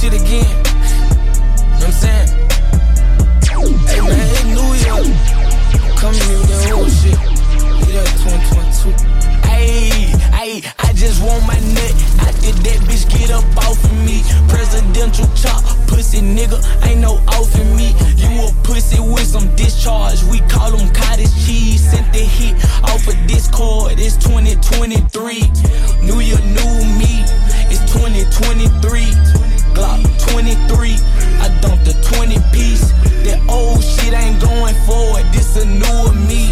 shit again. You know what I'm saying? Hey man, it's New Year. Come here with that old shit. Get up 2022. Ayy, I just want my neck. I did that bitch, get up off of me. Presidential chop, pussy nigga, ain't no off in me. You a pussy with some discharge, we call them cottage cheese. Sent the hit off of Discord, it's 2023. New year, new me, it's 2023. Glock 23, I dumped a 20 piece. That old shit ain't going forward, this a newer me.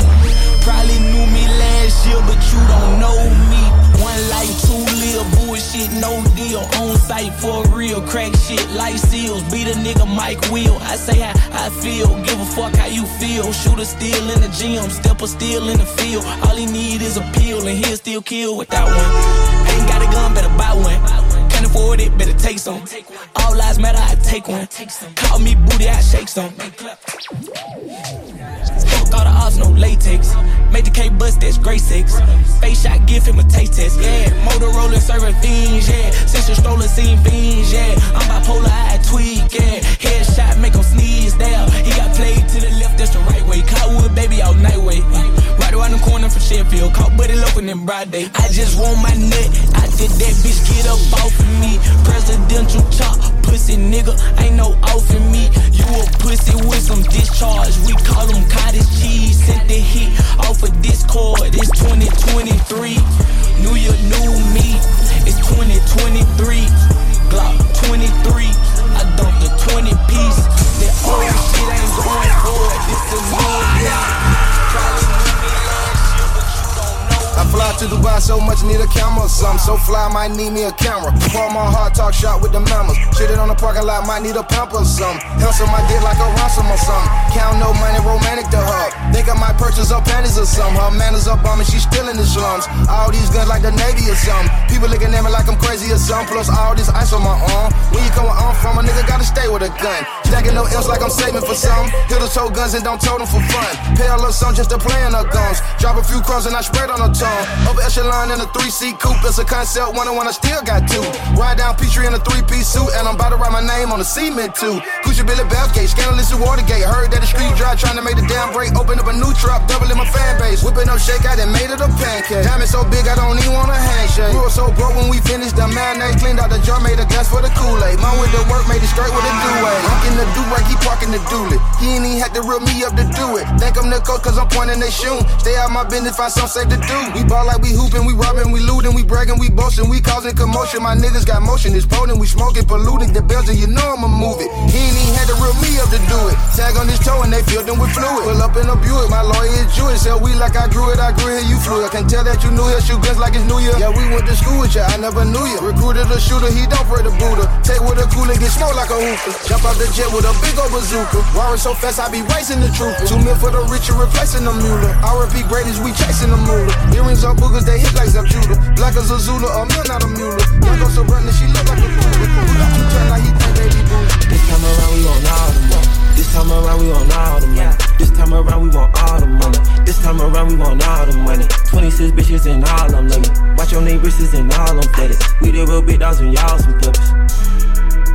Probably knew me last year, but you don't know me. One life, two live, bullshit, no deal. On site for real, crack shit like seals. Beat a nigga Mike Will, I say how I feel. Give a fuck how you feel. Shooter still in the gym, stepper still in the field. All he need is a pill and he'll still kill without one. Ain't got a gun, better buy one. Can't afford it, better take some. All lives matter, I take one. Call me booty, I shake some. All the odds, no latex. Made the K bust, that's grade 6. Face shot, give him a taste test, yeah. Motorola serving fiends, yeah. Since your stroller seen fiends, yeah. I'm bipolar, I tweak, yeah. Headshot, make him sneeze, down. He got played to the left, that's the right way. Cottonwood, baby, all night way. Right around the corner from Sheffield. Caught buddy loafing in broad day. I just want my nut. I did that bitch, get up off of me. Presidential chop, pussy nigga, ain't no off in me. You a pussy with some discharge, we call them cottage cheese. Sent the hit off of Discord, it's 2023. New year, new me, it's 2023. Glock 23, I dumped a 20 piece. That old shit ain't going for it, this the new year. I fly to Dubai so much, need a camera or something. So fly, might need me a camera. Form on hard talk shot with the members. Shit it on the parking lot, might need a pamper or something. Hustle my dick like a ransom or something. Count no money, romantic to her. Think I might purchase her panties or something. Her manners up on me, she's still in the slums. All these guns like the Navy or something. People looking at me like I'm crazy or something. Plus all this ice on my arm. When you coming on from, a nigga gotta stay with a gun. Stacking no M's like I'm saving for something. Hit her toe guns and don't tote them for fun. Pale or something just to play in her guns. Drop a few crumbs and I spread on her tongue. Over echelon in a 3-seat coupe. It's a concept 101, I still got two. Ride down Petrie in a 3-piece suit, and I'm about to write my name on the cement too. Coochie Billy Bathgate, scandalous at Watergate. Heard that the street dry, trying to make the damn break. Open up a new trap, doubling my fan base. Whipping up shake out and made it a pancake. Diamond so big, I don't even want a handshake. We were so broke when we finished the mayonnaise. Cleaned out the jar, made a glass for the Kool-Aid. Mom went to work, made it straight with a duet. I'm in the do-rag, he parking the dooley. He ain't even had to reel me up to do it. Think I'm the coach, cause I'm pointing they shoe. Stay out my business, find something safe to do. We ball like we hoopin', we robbin', we lootin', we braggin', we boastin', we causin' commotion. My niggas got motion, it's potent, we smokin', pollutin', the bells and you know I'ma move it. He ain't even had to reel me up to do it. Tag on his toe and they filled him with fluid. Pull up in a Buick, my lawyer is Jewish. Hell, we like I grew it, you flew it. Can tell that you knew it, shoot guns like it's New Year. Yeah, we went to school with ya, I never knew ya. Recruited a shooter, he don't pray the Buddha. Take with a cooler, get smoked like a hookah. Jump out the jet with a big old bazooka. Warring so fast, I be racing the trooper. 2 mil for the richer, replacing the Mueller. R.P. greatest, we chasing the Mueller. Earrings on boogers, they hit like Zapjuda. Black as Azula, a man, not a mule. Black on Sabrina, she look like a fool. You turn like he think they be booty. This time around, we on all the money. This time around, we on all the money. This time around, we want all the money. This time around, we want all the money. 26 bitches and all them niggas. Watch your name wrists and all them fetters. We the real big dogs and y'all some puppies.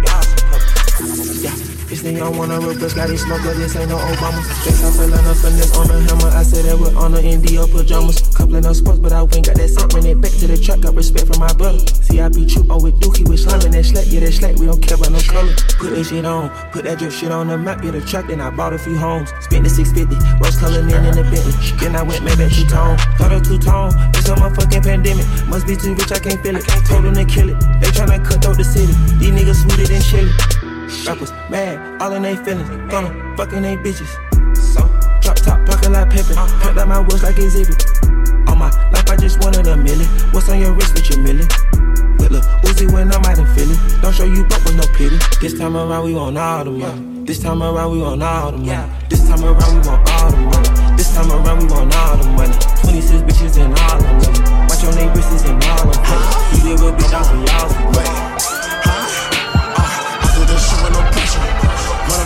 Y'all some puppies. Yeah. This nigga on one of real bitch, got his smoker, this ain't no Obama. Guess I'm feeling up in this on the hammer. I said that with honor in D.O. pajamas. Coupling up sports, but I went got that sock. When it back to the truck, got respect from my brother. See, I be true, oh, with Dookie, with slamming that slack. Yeah, that slack, we don't care about no color. Put that shit on, put that drip shit on the map. Yeah, the truck, then I bought a few homes. Spent the 650, rose coloring in the Bentley. Then I went made that two-tone, thought of two-tone. It's a motherfucking pandemic, must be too rich, I can't feel it. Told them to kill it, they tryna cut through the city. These niggas sweeter than chili. Rappers mad, all in they feelings. Gonna fucking they bitches. So drop top, pocket like pimpin'. Packed out my woods like exhibit. All my life I just wanted a million. What's on your wrist with your million? But look, Uzi when I'm out in Philly. Don't show you broke with no pity. This time around we want all the money. This time around we want all the money. This time around we want all the money. This time around we want all the money. 26 bitches and all the money. Watch your name wrists and all the money. You live with bitch, I'm y'all some.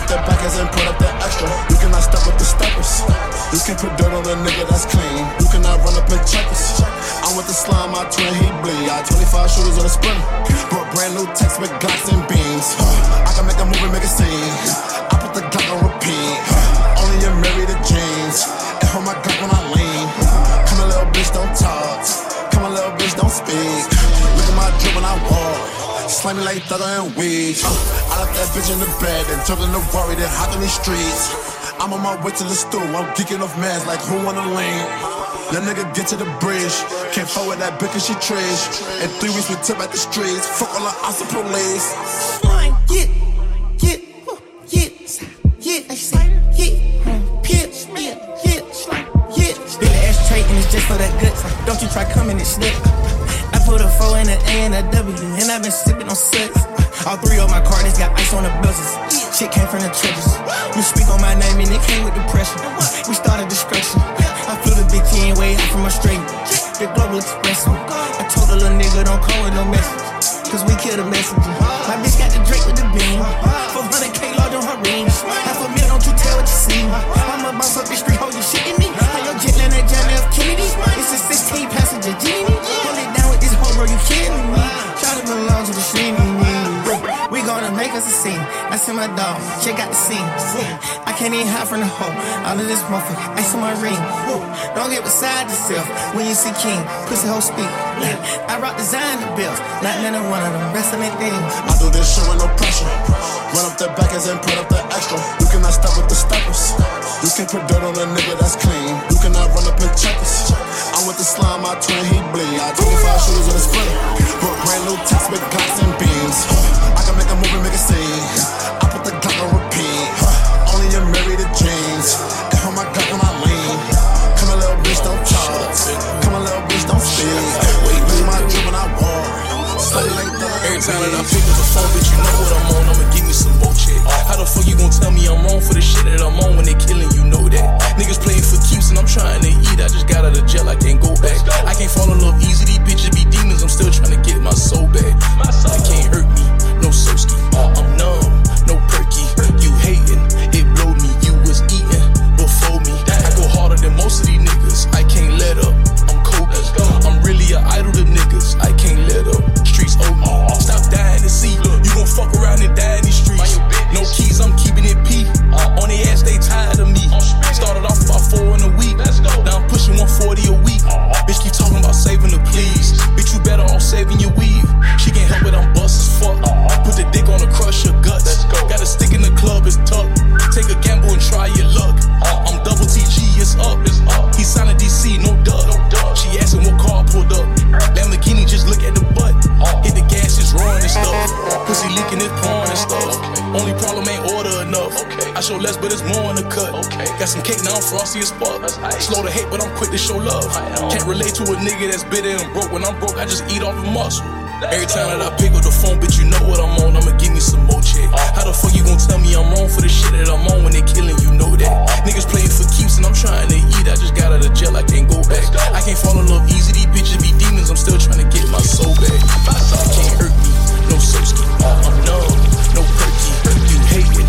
That backers and put up that extra. You cannot step with the steppers. You can put dirt on a nigga that's clean. You cannot run up and check us. I'm with the slime, my twin, he bleed. I 25 shooters on a sprinter. brand new text with glocks and beans. I can make a movie, make a scene. I put the Glock on repeat. Only a married to jeans. And hold my Glock when I lean. Come a little bitch, don't talk. Come a little bitch, don't speak. Look at my drip when I walk. Slimy like Thugger and Weed. I left that bitch in the bed and jumped in the Rari, then hopped in these streets. I'm on my way to the stool. I'm geeking off meds like who wanna lean. That nigga get to the bridge. Can't fuck with that bitch cause she trash. In 3 weeks we took back the streets. Fuck all the awesome police. Spit the ashtray and it's just for that guts. Don't you try coming and slip. I put a 4 and an A and a W, and I've been sipping on six. All three of my cards got ice on the buzzers. Shit came from the trenches. You speak on my name and it came with the pressure. We started discretion. I flew the big 10 way out from Australia. The Global Express. I told a little nigga don't call with no message, cause we kill the messenger. My bitch got the Drake with the beam. 400K large on her ring. Half a meal, don't you tell what you see. I'm a boss up the street, hold you shitting me. How your jet land at John F. Kennedy? It's a 16 passenger genie. Hold it down with this whole bro, you kidding me? Try to belong to the street. We gonna make us a scene. I see my dog, check out the scene. I can't even hide from the hoe. All of this motherfucker, I see my ring. Don't get beside yourself when you see King. Pussy hoe speak. I rock design the bills, not none of one of them wrestling things. I do this shit with no pressure. Run up the backers and put up the extra. You cannot stop with the stoppers. You can't put dirt on a nigga that's clean. You cannot run up and check us. I'm with the slime, my twin, he bleed. I 25 shooters in the split. Put brand new text with glocks and beams. I can make a movie, make a scene. I put the Glock on repeat. Only a married to jeans. And hold my Glock when I lean. Come a little bitch, don't talk. Come a little bitch, don't speak. Look my drip when I walk. Every time that I pick up the phone, bitch, you know what I'm on. I'ma give me some bullshit. How the fuck you gon' tell me I'm on for the shit that I'm on when they killing you, know that? Niggas playing for keeps and I'm trying to eat. I just got out of jail, I can't go back. I can't fall in love easy, these bitches be demons. I'm still trying to get my soul back. They can't hurt me, no Sersky. I'm numb, no perky. You hatin', it blowed me. You was eating before me. I go harder than most of these niggas. I can't let up, I'm cold. I'm really an idol to niggas. I can't let up, streets owe me. Stop dying to see. You gon' fuck around and die in these streets. No keys, I'm keeping it P. On they ass, they tired of me. Started off about 4 in a week. Now I'm pushing 140 a week. Bitch keep talking about saving the please. Bitch, you better off saving your weave. She can't help it, I'm bust as fuck. Put the dick on her, crush her guts. Got a stick in the club, it's tough. Take a gamble and try your luck. I'm double TG, it's up. He signed a DC, no duck. She asking what car I pulled up. Lamborghini, just look at the butt. Hit the gas, it's roaring and stuff. Pussy leaking, it's pouring and stuff. Only problem ain't order enough. I show less, but it's more in the cut. Got some cake, now I'm frosty as fuck. Slow to hate, but I'm quick to show love. Can't relate to a nigga that's bitter and broke. When I'm broke, I just eat off the muscle. Every time that I pick up the phone, bitch, you know what I'm on. I'ma give me some more check. How the fuck you gon' tell me I'm on for the shit that I'm on when they killing you, know that? Niggas playing for keeps and I'm trying to eat. I just got out of jail, I can't go back. I can't fall in love easy, these bitches be demons. I'm still trying to get my soul back. They can't hurt me, no Sersky. I'm numb, no perky. You hate it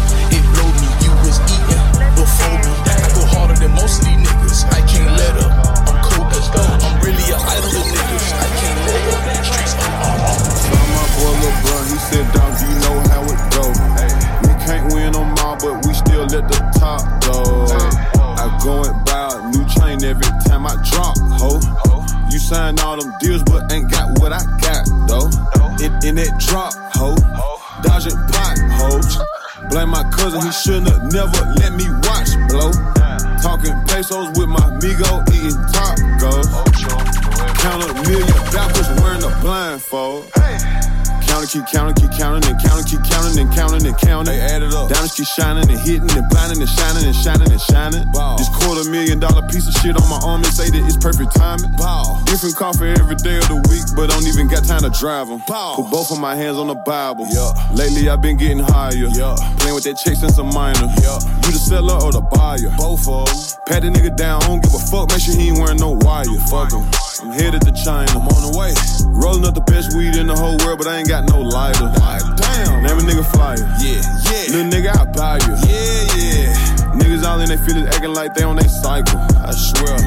blowed me. You was eating before me. I go harder than most of these niggas. I can't let up, I'm cold as gold. I'm really an idol of niggas. I can't let up, streets on my boy LeBron, he said, dog, you know how it go. We can't win them all, but we still at the top, though. I go and buy a new chain every time I drop, ho. You signed all them deals, but ain't got what I got, though. In that drop, ho. Dodging potholes. Blame my cousin, he shouldn't have never let me watch, blow. Talking pesos with my amigo, eating tacos. Count a million dollars wearing a blindfold. Counting, keep counting. They add it up. Diamonds keep shining and hitting and blinding and shining and shining and shining. Ball. This $250,000 piece of shit on my arm and say that it's perfect timing. Ball. Different car for every day of the week, but don't even got time to drive them. Ball. Put both of my hands on the Bible. Yeah. Lately I've been getting higher. Yeah. Playing with that check since I'm minor. Yeah. You the seller or the buyer? Both of them. Pat the nigga down, I don't give a fuck. Make sure he ain't wearing no wire. Fuck him. I'm headed to China. I'm on the way. Rolling up the best weed in the whole world, but I ain't got no lighter. Damn. Name a nigga flyer. Yeah, yeah. Little nigga, I'll buy you. Yeah, yeah. Niggas niggas all in their feelings acting like they on they cycle. I swear,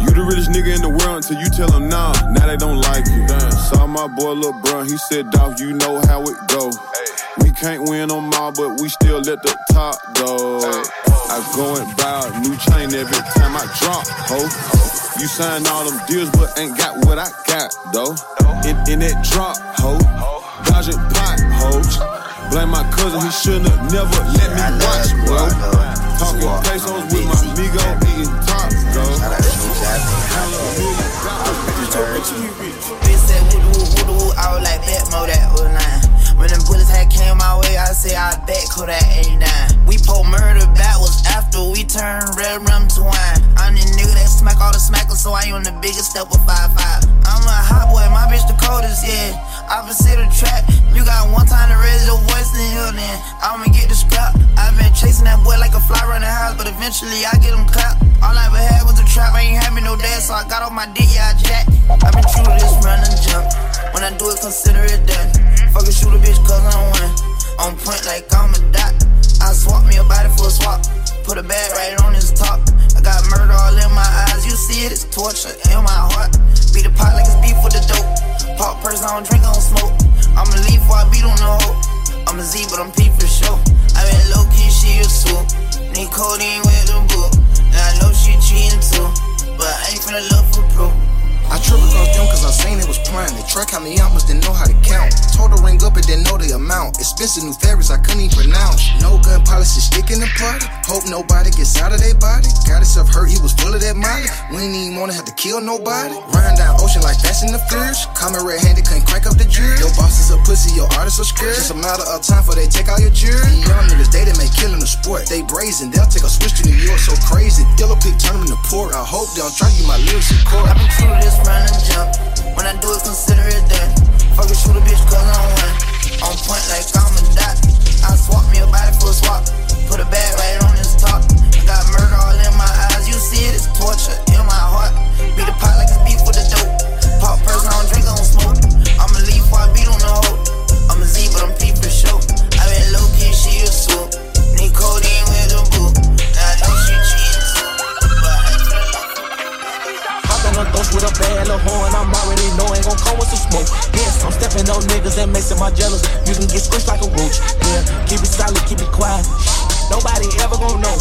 you the realest nigga in the world until you tell them nah. Now they don't like you. Damn. Saw my boy Lil Brun, he said, "Dawg, you know how it go." Hey. We can't win on mall, but we still at the top though. Hey. I go and buy a new chain every time I drop, ho. You signed all them deals, but ain't got what I got though. In that drop, ho. Dodging potholes. Blame my cousin, he shouldn't have never let me watch, bro. Talking pesos with my amigo, eating top, bro. Bitch said, woo-doo-woo-doo-woo, I was like, bet mo that was nine. When them bullets had came my way, I said, I bet Kodak 89. We pulled murder backwards after we turned red rum to wine. I'm the nigga that smack all the smackers, so I ain't on the biggest step with 5'5". I'm a hot boy, my bitch the coldest, yeah. Opposite of trap, you got one time to raise your voice in here, then I'ma get the scrap. I've been chasing that boy like a fly around the house, but eventually I get him clapped. All I ever had was a trap, I ain't having no dad, so I got on my dick, yeah, I jacked. I've been true to this run and jump. When I do it, consider it done. Fucking shoot a bitch, cause I'm one. On point like I'm a dot. I swap me a body for a swap. Put a bag right on his top. I got murder all in my eyes, you see it, it's torture in my heart. Beat the pot like it's beef with the dope. Pop person, I don't drink, I don't smoke. I'ma leave before I beat on the hoe. I'm a Z, but I'm P for sure. I been low key, she a two. Need codeine with the book. Now I know she cheating too, but I ain't finna look for proof. I trip across them cause I seen it was prime. The truck had me out, must didn't know how to count. Told her ring up and didn't know the amount. Expensive new fairies I couldn't even pronounce. No gun policy sticking the party. Hope nobody gets out of their body. Got himself hurt, he was full of that molly. We ain't even wanna have to kill nobody. Riding down ocean like Fast and the Furious. Coming red handed, couldn't crack up the jury. Your boss is a pussy, your artists are scared. Just a matter of time for they take out your jury. These young niggas, they done make killing a sport. They brazen, they'll take a switch to New York. So crazy, dealer pick, turn them into port. I hope they don't try to get my lyrics in court. I've been through this run and jump. When I do it, consider it done. Fucking shoot a bitch cause I'm one. On point like I'm a dot. I swap me a body for a swap. Put a bag right on his top. I got murder all in my eyes, you see it, it's torture in my heart. Beat the pot like it's beef with the dope. Pop person, I don't drink, I don't smoke. I'ma leave before I beat on the hoe. I'm a Z, but I'm P for sure. I been low key, she a swoop. Need codeine with the boot. Now I know she cheating too, but I ain't finna look. With a bad little horn, I'm already knowing ain't gon' come with some smoke. Yes, I'm stepping on niggas and making my jealous. You can get squished like a roach. Yeah, keep it solid, keep it quiet. Nobody ever gon' know.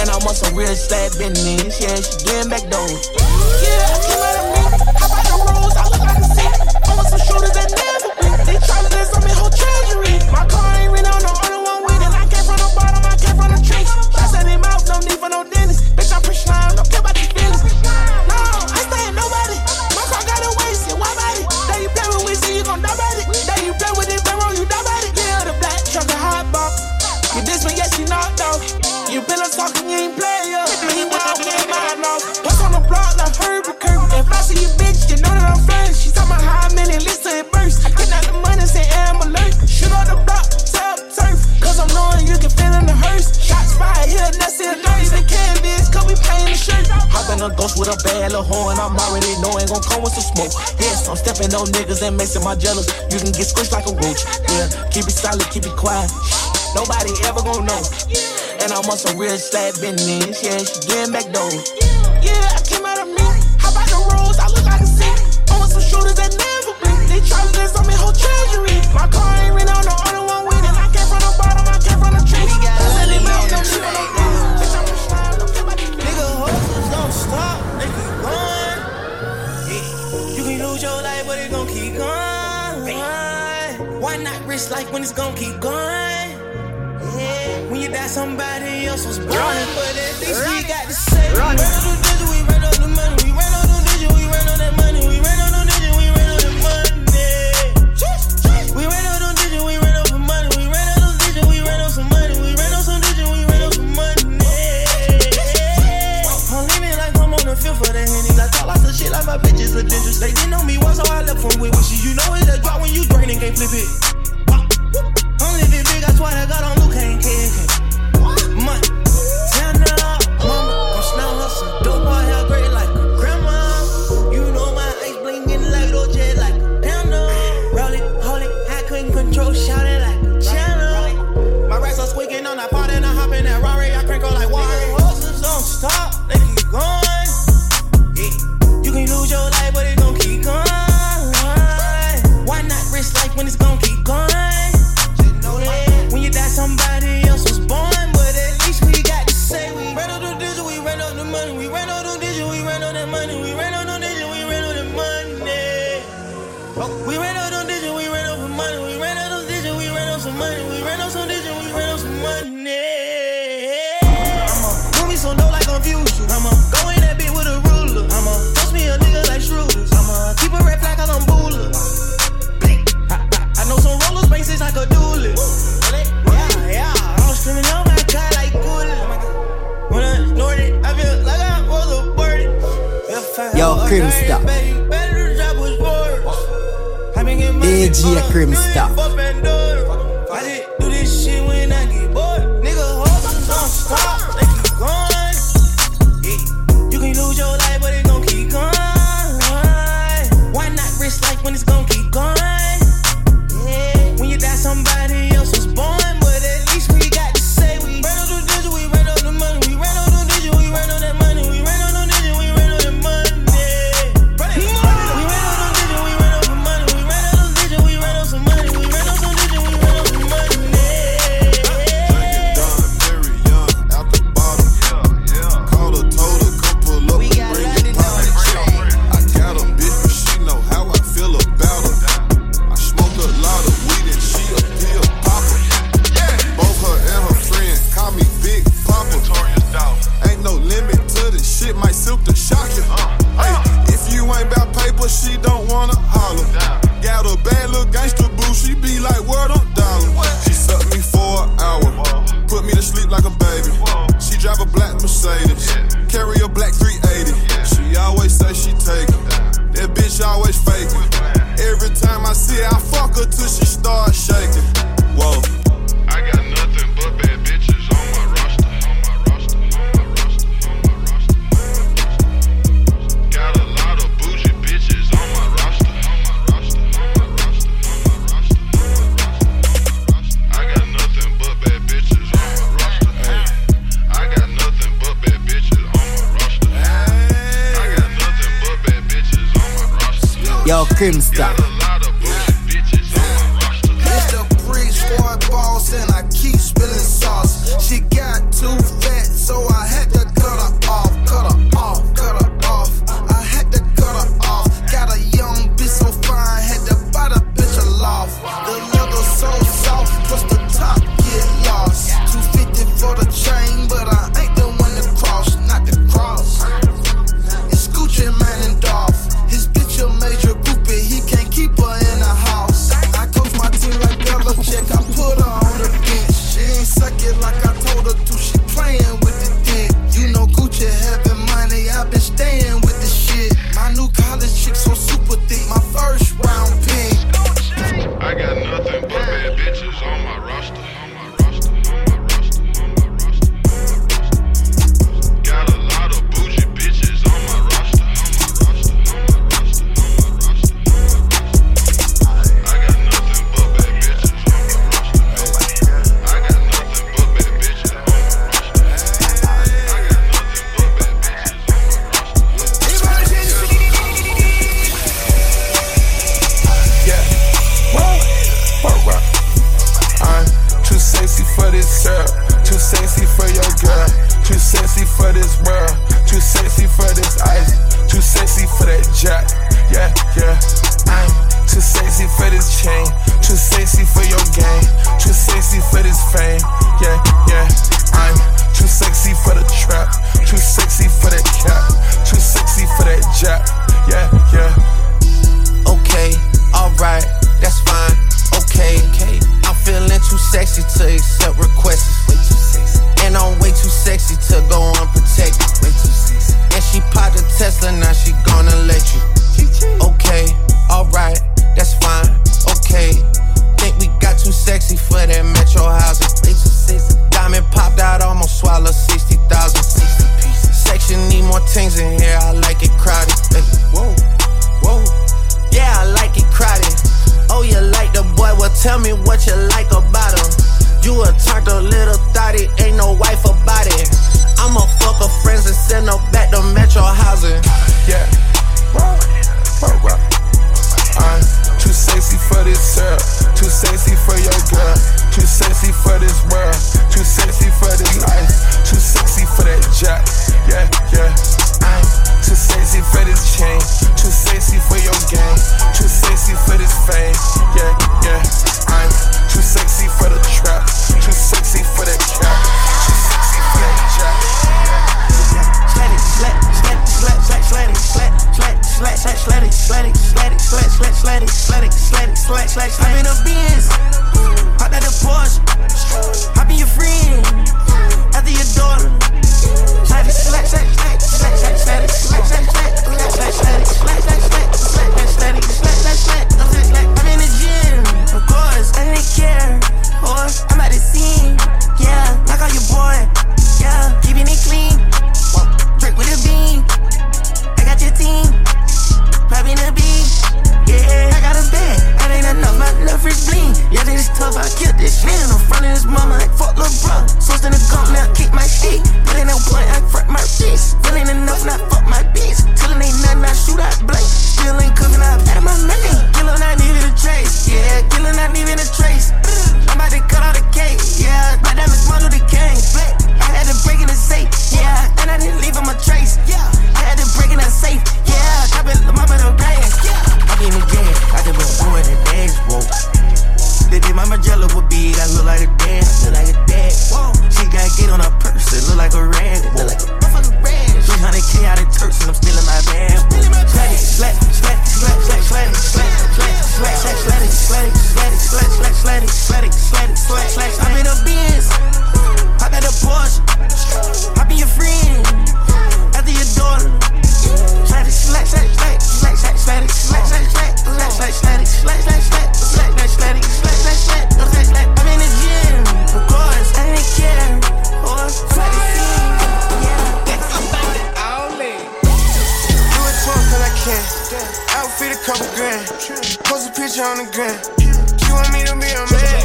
And I'm on some real slab business. Yeah, she getting back doors. Yeah, you know what I mean? How about the rules? I look like a sick. I'm on some shooters that never win. They tryna list on me whole treasury. My car ain't ran on the only one with it. I came from the bottom, I came from the trench. I said in mouth, no need for no dentist. Bitch, I'm pretty slime, don't care about these feelings. You been on talking, you ain't playin' up. Me while I'm getting my love. What's on the block like Herbie Kirby? If I see you bitch, you know that I'm flirting. She talking about how many lists at first. I get out the money, say I'm alert. Shoot on the block, tap turf. Cause I'm knowing you can feel in the hearse. Shots fired here, nuts in the dirties and candies. Cause we playin' the shirt. Hoppin' a ghost with a bad little horn. I'm already knowing gon' come with some smoke. Yes, I'm stepping on niggas and making my jealous. You can get squished like a roach. Yeah, keep it solid, keep it quiet. Nobody ever gon' know. And I'm on some real slab business, yeah, she getting back doors. Yeah, I came out of me. How about the rules? I look like a sick. I'm on some shooters that never win. They try to list on me whole treasury. My car ain't ran on the only one with it. I came from the bottom, I came from the tree. We got a little bit of shit. Nigga, horses don't stop, they keep going. Yeah. You can lose your life, but it gon' keep going. Why not risk life when it's gon' keep going? When you die, somebody else was born. But at least we got the same. We ran on the digit, we ran on the money. We ran on the digit, we ran on that money. We ran on the digit, we ran on the money. We ran on the digit, we ran on the money. We ran on the digit, we ran on some money. We ran on some digit, we ran on some money. I'm living like I'm on the field for the Hennies. I talk lots of shit like my bitches are dangerous. They didn't know me once, so I left from with wishes. You know it's a drop when you draining, can't flip it. I'm living big, I swear to God, I'm Luke, can't care. Money, turn it up, mama. I'm snow hustling, dope, I have great like a grandma. You know my eyes blinking like OJ, like a panda. Roll it, hold it, I couldn't control, shout it like a channel. My racks are squeaking on that pot and I hop in that Rari, I crinkle like water. when it's gon' keep going. When you die, somebody else was born. But at least we got to say we ran out of digital, we ran out of money. We ran out of digital, we ran out of money. We ran out of digital, we ran out of money. We ran out of digital, we ran out of money. We ran out of digital, we ran out some money. We ran out some digital, we ran out some money. Do me so low like Confucius. I'ma go in that bitch with a ruler. I'ma post me a nigga like Schroeder. I'ma keep a red flag cause I'm Bula. I know some roller spaces I could do it. Yeah. I'm screaming, oh my God, like Gula. When I snort it, I feel like I was a bird. Yo, Crimsta. DJ Crimsta. I just do this shit when I get bored. Nigga, hold up, don't stop. They keep going. Yeah. You can lose your life, but it gon' keep going. Why not risk life when it's gon' keep going? Somebody else was born, but at least we got to say we ran out of digital, we ran out of money, we ran out of digital, we ran out of money, we ran out of digital, we ran out of money. We ran out of digital, we ran out of money, we ran out of digital, we ran out some money, we ran out of digital, we ran out some money. We got London on the track. I got a bitch, but she know how I feel about her. I smoke a lot of weed and she a pill popper. Yeah. Both her and her friend call me Big Papa. Ain't no limit to this shit, might silk the shocker. Hey, if you ain't bout paper, she don't wanna holler. Got a bad little gangster boo, she be like, word on dollar. She sucked me for an hour, put me to sleep like a baby. She drive a black Mercedes, carry a black 380. She always say she take it. That bitch always faking. Every time I see her, I fuck her till she start shaking. Whoa. I got nothing but bad bitches on my roster. Got a lot of bougie bitches on my roster. I got nothing but bad bitches on my roster. I got nothing but bad bitches on my roster. I got nothing but bad bitches on my roster. Yo, Crimsta. Things in here, I like it crowded. Hey, whoa. slack. Hop in the Benz, hop out the Porsche, hop in your friend, after your daughter. Slack. I'm in the gym, of course, I didn't care, or I'm at the scene, yeah, knock out your boy, yeah, keeping it clean, drink with a bean, I got your team, popping a bean, yeah, I got a bag, that ain't enough, my leverage bling, yeah, this tough, I killed this man, I'm frontin' his mama, like fuck lil' bro, switched in the gump, now kick my shit, but ain't no point, I front my wrist, still ain't enough, now fuck my bitch, till it ain't nothing, I shoot out blank, still ain't cooking, I pat my name, killin' I need it a trace, yeah, killin' I need it a trace, I'm about to cut out the cake, yeah, my diamonds small the gang, black, I had to break in the safe, yeah, and I didn't leave him a trace, yeah, I had to break in the safe, yeah, I been the mama the brains, yeah. In the game, I just been blowing the days, whoa. The day my Magella would be, I look like a dance, look like a dad, whoa. She got get on her purse, it look like a red, look like a motherfucking red. 300K out of Turks and I'm still in my bag. Slack. I'm in a Benz, hop out the Porsche, hop in your friend, after your daughter. I'm in the gym, of course, I didn't care, or yeah, I'm about to all in. Do it twice till I can, outfit a couple grand, post a picture on the gram, she want me to be a man,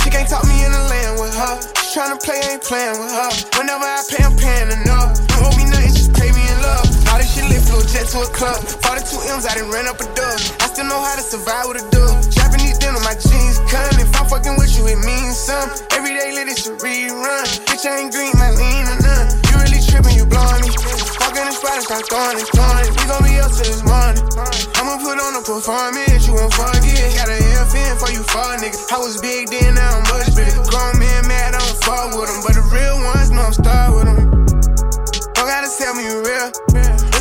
she can't talk me in the land with her, she tryna play, ain't playing with her, whenever I pay, I'm paying enough, don't owe me nothing, just pay me in love. All this shit lit, flew a jet to a club. 42 M's, I done ran up a dub. I still know how to survive with a dub. Japanese dinner, my jeans come. If I'm fucking with you, it means something. Every day lit, it's a rerun. Bitch, I ain't green, my lean or none. You really trippin', you blowin' me. Walk in the spot and start throwin'. We gon' be up till this morning. I'ma put on a performance, you won't forget. Got an F in for you fall niggas. I was big then, now I'm much bigger. Grown man mad, I don't fall with them. But the real ones know I'm star with them. Don't gotta tell me you real.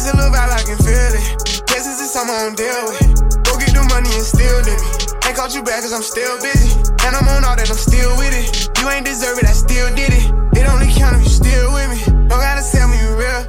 It's a little vibe, I can feel it. Guess this is something I don't deal with. Go get the money and steal it. Ain't caught you back cause I'm still busy. And I'm on all that, I'm still with it. You ain't deserve it, I still did it. It only count if you still with me. Don't gotta tell me you real.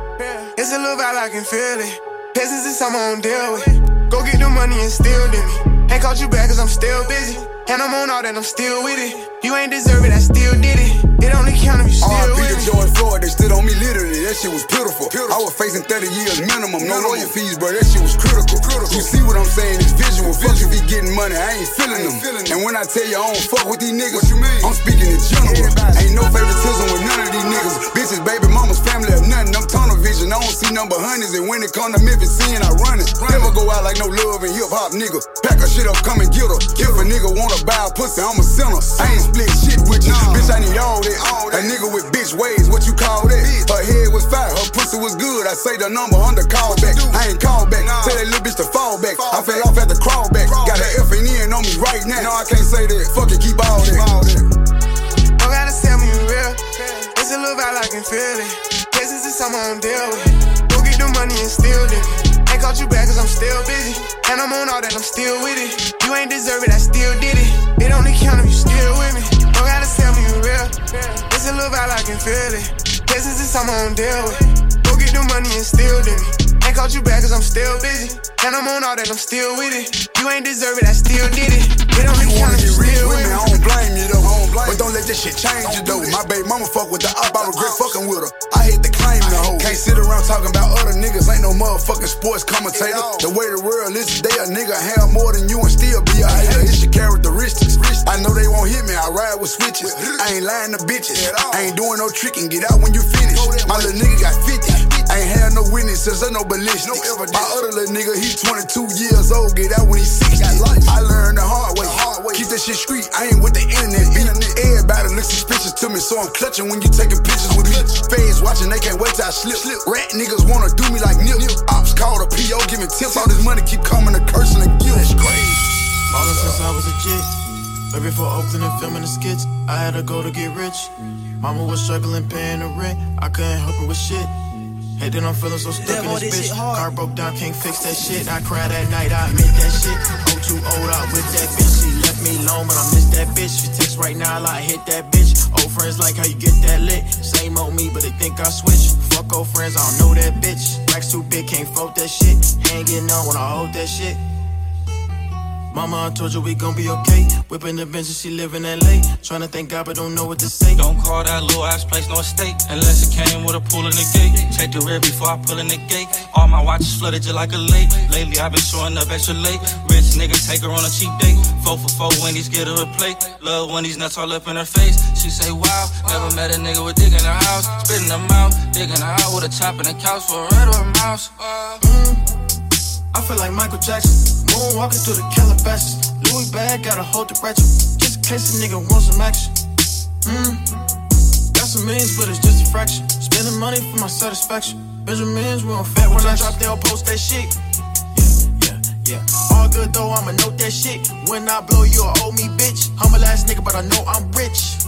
It's a little vibe, I can feel it. Guess this is something I don't deal with. Go get the money and steal it. Ain't caught you back cause I'm still busy. And I'm on all that, I'm still with it. You ain't deserve it, I still did it. It only counted me still with it. R.I.P. to George Floyd, they stood on me literally. That shit was pitiful. I was facing 30 years minimum. No lawyer fees, bro, that shit was critical. You see what I'm saying, it's visual. Fuck if he getting money, I ain't feeling them. And when I tell you I don't fuck with these niggas, what you mean? I'm speaking in general. Ain't no favoritism with none of these niggas. Bitches, baby, mama's family or nothing. I'm tunnel vision, I don't see number hundreds. And when it come to Memphis, seeing I run it. Never go out like no love and hip-hop nigga. Pack her shit up, come and get her. If a nigga wanna buy a pussy, I'm a sinner. I ain't split shit with you. Bitch, I need all that. A nigga with bitch ways, what you call that? Her head was fire, her pussy was good. I say the number on the callback. I ain't called back. Tell that little bitch to fall back. I fell off at the crawlback. Got an F and N on me right now. No, I can't say that. Fuck it, keep all that. Don't gotta tell me you real. It's a little vibe, I can feel it. Guess this is something I don't deal with. Go get the money and steal it. Ain't caught you back cause I'm still busy. And I'm on all that, I'm still with it. You ain't deserve it, I still did it. It only count if you still with me. Don't gotta tell me you real. It's a little vibe, I can feel it. Guess this is something I don't deal with. Go get the money and steal it. Ain't caught you back cause I'm still busy. And I'm on all that, I'm still with it. You ain't deserve it, I still did it. It only count if you still with me. I don't blame you though. But don't let this shit change you though. My baby mama fuck with the op, I regret fucking with her. I hate to claim the hoe. Can't sit around talking about other niggas. Ain't no motherfucking sports commentator. The way the world is today, a nigga have more than you and still be a hater. It's your characteristics. I know they won't hit me, I ride with switches. I ain't lying to bitches. I ain't doing no tricking. Get out when you finish. My little nigga got 50. I ain't had no witnesses, I no ballistics. My other little nigga, he 22 years old. Get out when he 60. I learned the hard way. Keep that shit street. I ain't with the internet. Everybody looks suspicious to me, so I'm clutching when you taking pictures with me. Fans watching, they can't wait till I slip. Rat niggas wanna do me like nip. Ops called a PO, giving tips. All this money keep coming, a curse and a guilt. That's crazy. All since I was a kid, way before Oakland and filming the skits, I had to go to get rich. Mama was struggling, paying the rent. I couldn't help her with shit. Hey, then I'm feeling so stuck in this bitch. Car broke down, can't fix that shit. I cried that night, I admit that shit. I'm too old, I with that bitch. known, but I miss that bitch. If you text right now, I hit that bitch. Old friends like how you get that lit. Same old me, but they think I switch. Fuck old friends, I don't know that bitch. Racks too big, can't fold that shit. Hanging on when I hold that shit. Mama, I told you we gon' be okay. Whippin' the bench and she live in LA. Tryna thank God, but don't know what to say. Don't call that little ass place no estate, unless it came with a pool in the gate. Check the rear before I pull in the gate. All my watches flooded just like a lake. Lately I've been showing up extra late. Rich nigga take her on a cheap date. 4 for 4 Wendy's, get her a plate. Love when these nuts all up in her face. She say wow, never met a nigga with dick in her house. Spitting them out, digging her out with a chop in the couch for a rat or a mouse. I feel like Michael Jackson. Walking through the Calabasas. Louis bag, gotta hold the ratchet, just in case a nigga wants some action. Got some millions, but it's just a fraction. Spending money for my satisfaction. Benjamins, we on fat. When I drop, they'll post that shit. Yeah. All good though, I'ma note that shit. When I blow, you'll owe me, bitch. Humble ass nigga, but I know I'm rich.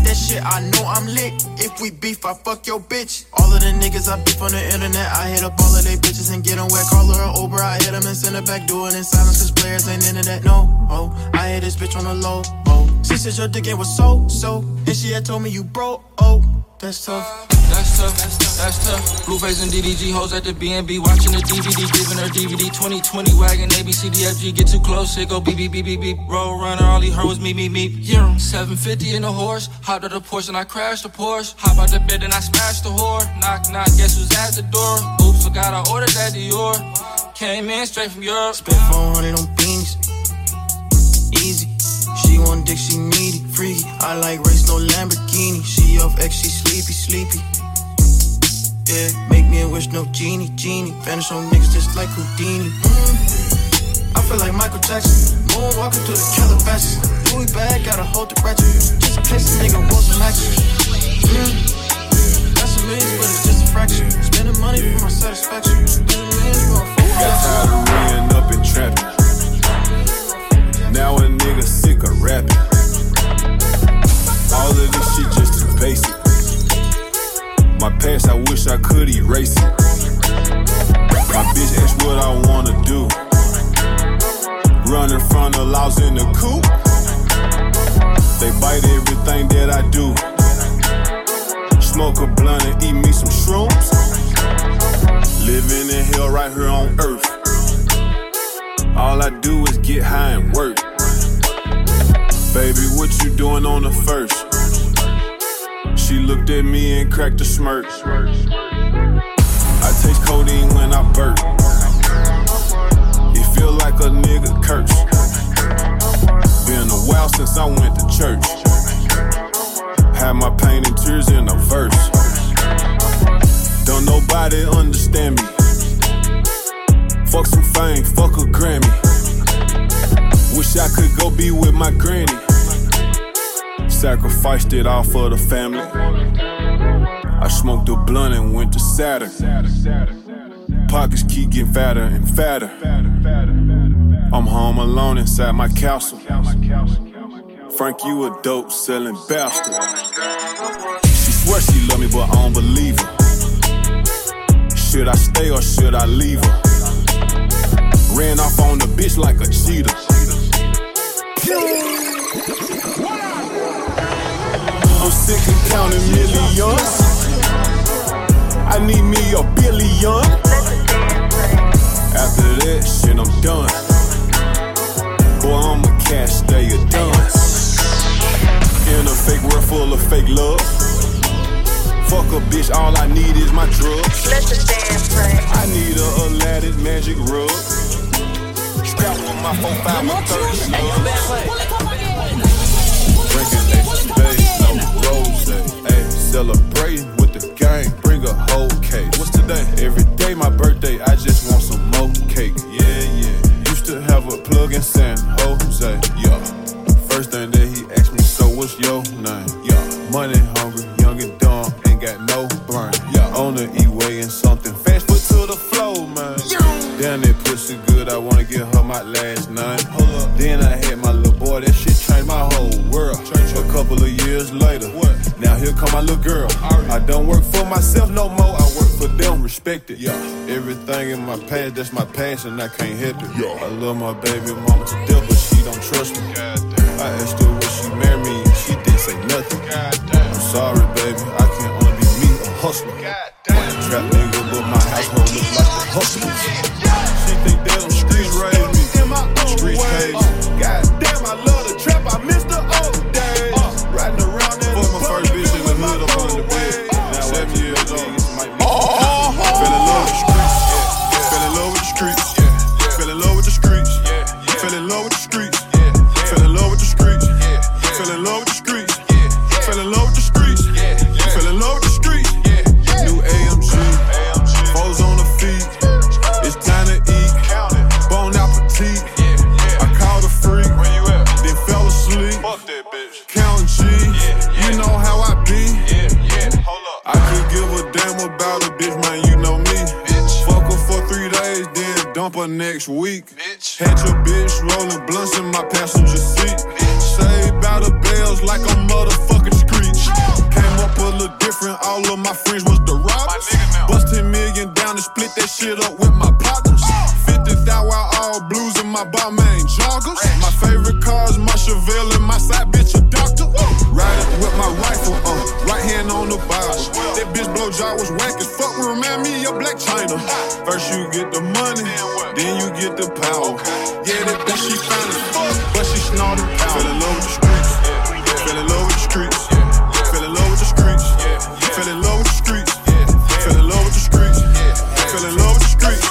That shit, I know I'm lit. If we beef, I fuck your bitch. All of the niggas I beef on the internet, I hit up all of they bitches and get them wet. Call her an Uber, I hit them and send her back. Do it in silence, cause players ain't into that, no. Oh, I hit this bitch on the low, oh. She said your dick ain't was so, and she had told me you broke, oh. That's tough. That's tough. Blueface and DDG hoes at the B&B, watching the DVD, giving her DVD. 2020 wagon, ABCDFG. Get too close, it go beep beep beep beep beep. Road runner, all he heard was me meep meep. Yeah, 750 in a horse. Hopped out the Porsche and I crashed the Porsche. Hop out the bed and I smashed the whore. Knock knock, guess who's at the door? Oops, forgot I ordered that Dior. Came in straight from Europe. Spent 400 on beans. Easy. She want dick, she needy, freaky. I like race, no Lamborghini. She off X, she sleepy. Yeah, make me a wish, no genie. Vanish on niggas just like Houdini. I feel like Michael Jackson. Moonwalking through the Calabasas. Louis bag, gotta hold the ratchet, just in case a nigga wants some action. That's amazing, but it's just a fraction. Spending money for my satisfaction. Got tired of running up and trapping. Now a nigga sick of rapping. All of this shit just too basic. My past, I wish I could erase it. My bitch asked what I wanna do. Running from the laws in the coop. They bite everything that I do. Smoke a blunt and eat me some shrooms. Living in hell right here on earth. All I do is get high and work. Baby, what you doing on the first? She looked at me and cracked a smirk. I taste codeine when I burp. It feel like a nigga curse. Been a while since I went to church. Had my pain and tears in a verse. Don't nobody understand me. Fuck some fame, fuck a Grammy. Wish I could go be with my granny. Sacrificed it all for the family. I smoked a blunt and went to Saturn. Pockets keep getting fatter and fatter. I'm home alone inside my castle. Frank, you a dope selling bastard. She swear she love me, but I don't believe her. Should I stay or should I leave her? Ran off on the bitch like a cheetah. I'm sick of counting millions. I need me a billion. After that shit, I'm done. Boy, I'm a cash day or done. In a fake world full of fake love. Fuck a bitch, all I need is my drugs. I need a Aladdin magic rug. Strap with my 4-5 with 30 slugs. Drinking extra days, no rosé. Ayy, celebrating with the gang, bring a whole cake. What's today? Every day my birthday, I just want some more cake. Yeah. Used to have a plug in San Jose. Yeah. First thing that he asked me, so what's your name? Yeah. Money hungry, young and dumb, ain't got no brain. Yeah. On the E-way and something fast, but to the flow, man. Damn, that pussy good, I wanna give her my last name. Then I had my little boy, that shit changed my whole world. A couple of years later, what? Now here come my little girl. Right. I don't work for myself no more, I work for them, respect it. Yeah. Everything in my past, that's my passion, I can't help it. Yeah. I love my baby mama to death, but she she don't trust me. I asked her would she marry me, she didn't say nothing. I'm sorry, baby, I can only be me, a hustler. I'm a trap nigga, but my household look like the hustlers. She think they don't streets raise me, streets hate me. Goddamn, I love the trap, I miss the old days. Riding around that fuck my first bitch in the hood up on the bed. Now 7 years old, might be fell in love with the streets, fell in love with the streets, fell in love with the streets, fell in love with the streets, fell in love with the streets, fell in love with the streets, fell in love with the streets, fell in love with the streets. New AMG, foes on the feet, it's time to eat, bon appetit. I called a freak, then fell asleep, counting G's, you know how I be. I could give a damn about a bitch, man, you know me. Fuck her for 3 days, then dump her next week. Had your bitch rolling blunts in my passenger seat. Saved by the bells like a motherfucking screech. Came up a little different, all of my friends was the robbers. Bust 10 million down and split that shit up with my partners. 50 thou out all blues in my bar, man, joggers. My favorite cars, my Chevelle and my side bitch a doctor. Riding with my rifle, right hand on the Bible. That bitch blow job was whack as fuck, remind me of Black China. First you get the money, then you get the power. Yeah, that bitch she found it, but she snorted power. Fell in love with the streets, fell in love with the streets, fell in love with the streets, fell in love with the streets, fell in love with the streets, fell in love with the streets,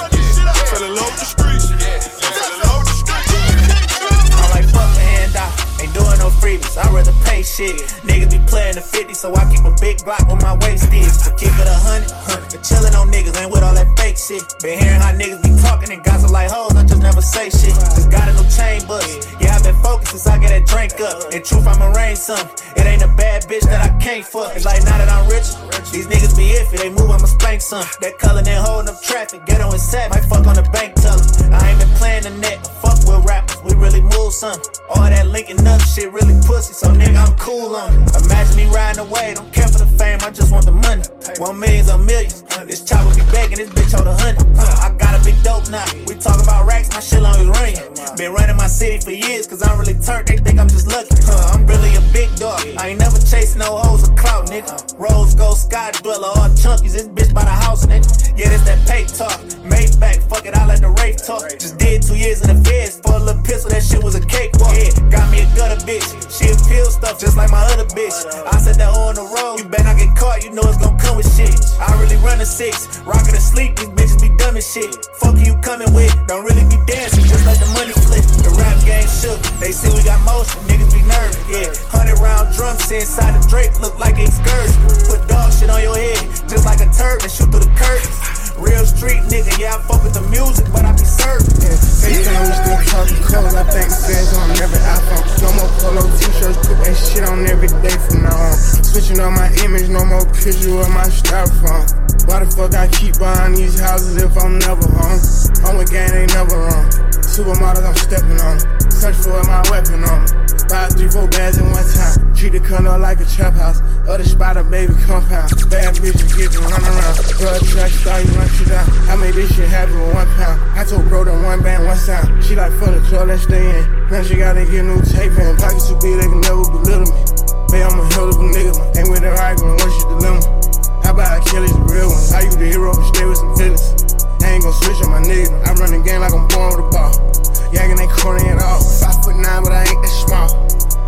fell in love with the streets, fell in love with the streets. I'm like fuck the hand out, ain't doing no freebies, I'd rather pay shit. Niggas be playing the 50, so I keep a big block when my waist is. I keep it 100, but chillin' on niggas ain't with all that fake shit. Been hearing how niggas be talking and gossip like hoes, I just never say shit. Just got a new chain bust, yeah, I've been focused since I got that drink up. In truth, I'ma reign something, it ain't a bad bitch that I can't fuck. It's like now that I'm rich, these niggas be iffy, they move, I'ma spank some. That color, they holdin' up traffic, ghetto and sad, might fuck on the bank teller. I ain't been playin' the net, fuck with rappers, we really move something. All that linking up shit really pussy, so nigga, I'm cool on it. Imagine me riding away, don't care for the fame, I just want the money. 1 million or millions, this chopper be begging, this bitch on the 100. I got a big dope now, we talking about racks, my shit long is ringing. Been running my city for years, cause I'm really turnt, they think I'm just lucky. I'm really a big dog, I ain't never chasing no hoes or clout, nigga. Rose gold, sky dweller, all chunkies, this bitch by the house, nigga. Yeah, this that pay talk, Maybach, fuck it, I let the rape talk. Just did 2 years in the feds, for a little pistol, that shit was a cakewalk. Yeah, got me a gutter bitch, she appeal stuff just like my other bitch. I said that on the road, you better not get caught, you know it's gon' come with shit. I really run a six, rockin' to sleep, these bitches be dumb as shit. Fuck you coming with, don't really be dancing, just let the money flip. The rap game shook, they see we got motion, niggas be nervous, yeah. 100 round drums inside the Drake, look like an excursion. Put dog shit on your head, just like a turd and shoot through the curtains. Real street nigga, yeah, I fuck with the music, but I be serving. FaceTime, we still talking colors, I think fans on every iPhone. No more polo t-shirts, put that shit on every day from now on. Switching up my image, no more picture of my styrofoam. Why the fuck I keep buying these houses if I'm never home? Home again ain't never wrong. Supermodels, I'm stepping on them. Search for my weapon on them. 5, 3, 4 bags in one time. Treat the condo like a trap house. Other spot a baby compound. Bad bitches get to run around. Blood track star, you run shit out. I made this shit happen with 1 pound. I told bro to one band, one sound. She like for the club, let's stay in. Now she gotta get new tape in. Pockets too big, they can never belittle me. Babe, I'm a hell of a nigga. Ain't with an argument, what's your dilemma? How about Achilles, the real one? How you the hero, but stay with some feelings? I ain't gon' switch on my nigga. I run the game like I'm born with a ball. Yaggin' ain't corny at all. 5'9", but I ain't that small.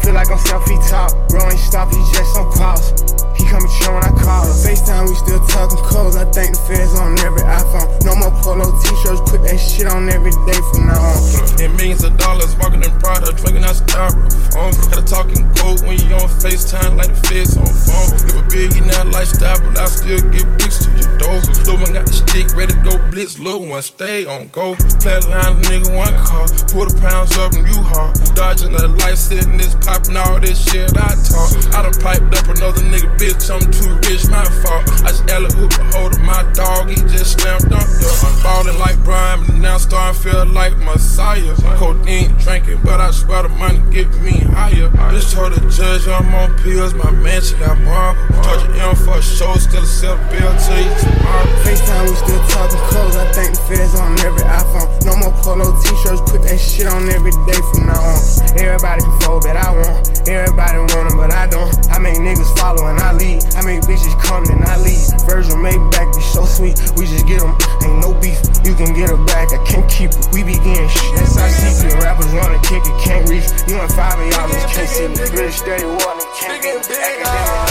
Feel like I'm self-he-top. Bro ain't stop, he just on pause. He coming through when I call him. FaceTime, we still talking clothes. I think the feds on every iPhone. No more polo t-shirts, put that shit on every day from now on. And millions of dollars, walking in Prada, drinking out styrofoam. Gotta talking gold when you on FaceTime, like the feds on phone. Live a big in that lifestyle, but I still get bricks to your doors. Little one got the stick, ready to go blitz. Little one stay on go. Flatline nigga, one car. £40 up in U-Haul. Dodging the light, sitting this, popping all this shit I talk. I done piped up another nigga bitch bitch, I'm too rich, my fault. I just alley-ooped a hold of my dog, he just slammed up the ballin' like Brian, but now I'm starting to feel like Messiah. Codeine drinking, but I swear the money get me higher. Bitch told the judge I'm on pills, my man, she got marble. Charge an M for a show, still a sell a bill to you tomorrow. FaceTime, we still talking clothes, I think the feds on every iPhone. No more polo t-shirts, put that shit on every day from now on. Everybody can fold, but I won't. Everybody want them, but I don't. I make niggas follow and I lead. I make bitches come and I leave. Virgil Maybach be so sweet. We just get them, ain't no beef. You can get her back, I can't keep her. We be getting shit. That's our secret. Rappers wanna kick it, can't reach. You and five of y'all just can't see me. Really steady water, can't get academic.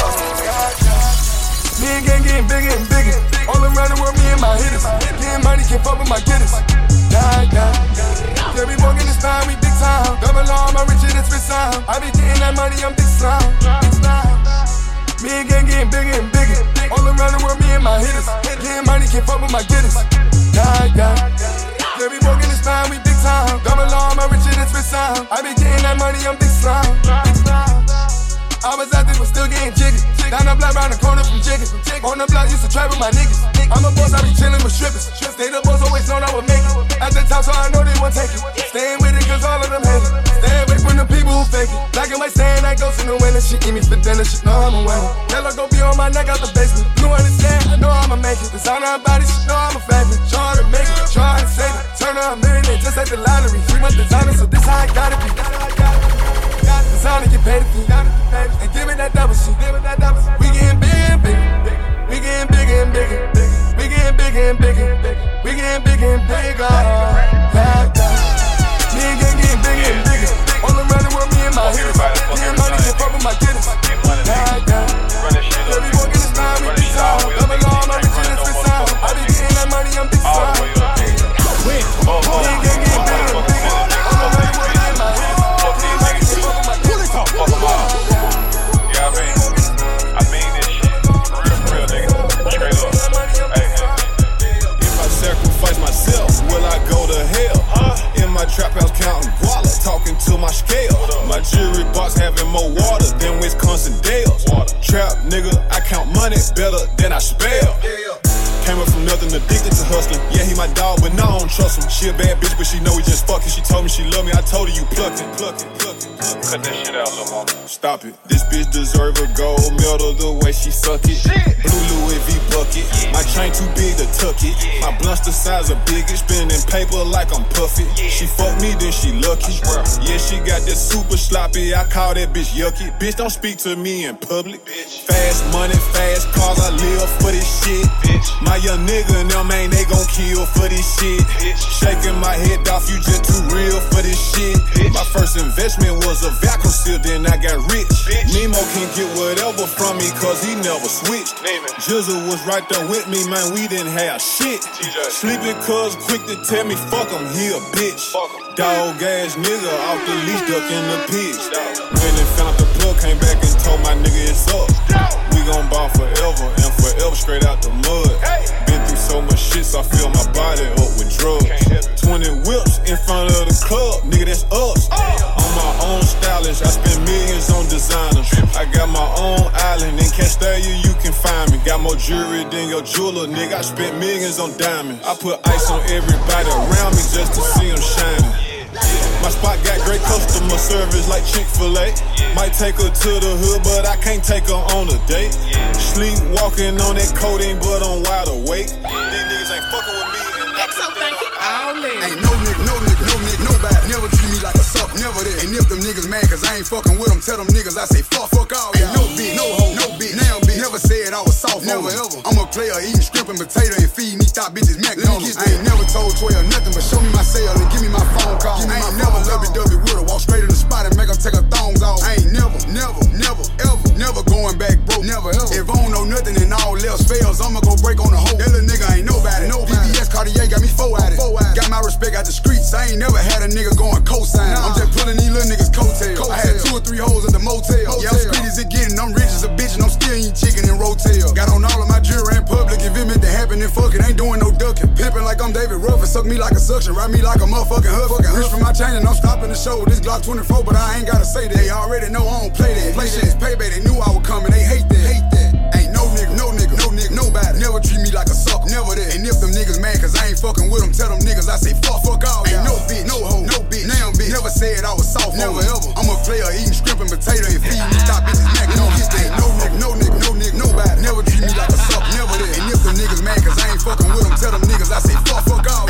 Me and gang getting bigger and bigger. All around the world, me and my hitters. Getting money, can't fuck with my kiddies. Yeah, we walking this time, we big time. Double R, my riches, it's big time. I be getting that money, I'm big time. Me and gang getting bigger and bigger. All around the world, me and my hitters. Getting money, can't fuck with my kiddies. Yeah, we walking this time, we big time. Double R, my riches, it's big time. I be getting that money, I'm big time. I was out there, but still getting jiggy. Down the block, round the corner from Jiggy. On the block, used to trap with my niggas. I'm a boss, I be chillin' with strippers. They the boss, always known I would make it. At the top, so I know they won't take it. Stayin' with it, cause all of them hate it. Stay away from the people who fake it. Black and white stayin', I go to the winner. She eat me for dinner, she know I'm a winner. Yellow gon' be on my neck out the basement. You understand, I know I'ma make it. Design her body, she know I'm a favorite. Try to make it, try to save it. Turn her a millionaire, just like the lottery. 3 months designer, so this how I gotta be. Designer, get paid for you. And give me that double shit. We getting bigger and bigger. We getting bigger and bigger. We getting bigger and bigger. We getting bigger and bigger. Me and gang getting bigger and bigger. All around the world, me and my heroes. Me and money can fuck with my kiddies. Yeah, we gon' get this time, we big time. Double all my riches, it's big time. I be getting that money, I'm big time. Me and gang getting bigger and bigger. All around the world, me and my heroes. Me and money can fuck with my kiddies. I mean this shit, real nigga, straight up. If I sacrifice myself, will I go to hell? In my trap house counting guala, talking to my scale. My jewelry box having more water than Wisconsin Dales. Trap nigga, I count money better than I spell. Came up from nothing, addicted to hustling. Yeah, he my dog, but now I don't trust him. She a bad bitch, but she know he just fucking. She told me she love me, I told her you plucked it. Cut that shit out, little mama. Stop it. This bitch deserve a gold medal the way she suck it. Shit. Blue Louis V bucket. Yeah. My chain too big to tuck it. Yeah. My blunts the size of biggest. Spinning paper like I'm puffin'. Yeah. She fuck me, then she lucky. Yeah, she got that super sloppy. I call that bitch yucky. Bitch, don't speak to me in public. Bitch. Fast money, fast cars. I live for this shit. Bitch. My young nigga and them ain't they gon' kill for this shit. Bitch. Shaking my head off, you just too real for this shit. Bitch. My first investment was a vacuum seal, then I got rich. Bitch. Nemo can get whatever from me, cause he never switched. Jizzle was right there with me, man, we didn't have shit. TJ. Sleeping cuz quick to tell me, fuck him, he a bitch. Dog ass nigga off the leash, duck in the pitch. When they found the plug, came back and told my nigga it's up. We gon' ball forever and forever, straight out the mud. Hey. Been through so much shit, so I fill my body up with drugs. 20 whips in front of the club, nigga, that's us. On my own stylist, I spend millions on designers. I got my own island, in Castalia you can find me. Got more jewelry than your jeweler, nigga, I spent millions on diamonds. I put ice on everybody around me just to see them shining. My spot got great customer service like Chick-fil-A. Might take her to the hood, but I can't take her on a date. Sleep walking on that codeine, but I'm wide awake. These niggas ain't fucking with me. Ain't no nigga, nobody never treat me like a suck, never that. And if them niggas mad cause I ain't fucking with them, tell them niggas I say fuck all y'all. Ain't no bitch, no hoe, no bitch, now bitch. Never said I was soft, never ever. I'm a player eating stripping potato and feeding these thot bitches McDonald's. I ain't never told 12 nothing, but show me my cell and give me my phone call. I ain't never lovey-dovey with her, walk straight in the spot and make her take her thongs off. I ain't never, ever, never going back broke, never ever. If I don't know nothing and all else fails, I'ma go break on the hoe. That little nigga ain't nobody. DBS Cartier got me 4 at it. Got my respect out the streets. I ain't never had a nigga going cosign. I'm just pulling these little niggas coattails. I had 2 or 3 hoes at the motel. Yeah, I'm street as it getting. I'm rich as a bitch and I'm still eating chicken and rotel. Got on all of my jewelry in public. If it meant to happen, then fuck it. Ain't doing no ducking. Pimping like I'm David Ruffin, so Suck me like a suction, ride me like a motherfucking hood. Fucking rich for my chain and I'm stopping the show. This Glock 24, but I ain't gotta say that. They already know I don't play that. Play shit, it's payback. They knew I would come and they hate that. Hate that. Ain't no nigga, no nigga, no nigga, nobody. Never treat me like a sucker, never that. And if them niggas mad cause I ain't fucking with them, tell them niggas I say fuck, fuck all y'all. Ain't no bitch, no hoe, no bitch, damn bitch. Never said I was soft, never ever. I'm a player eating shrimp and potato and feeding me top bitches neck. No bitch, ain't no nigga, no nigga, no nigga, nobody. Never treat me like a sucker, never that. And if them niggas mad cause I ain't fucking with them, tell them niggas I say fuck, fuck all y'all.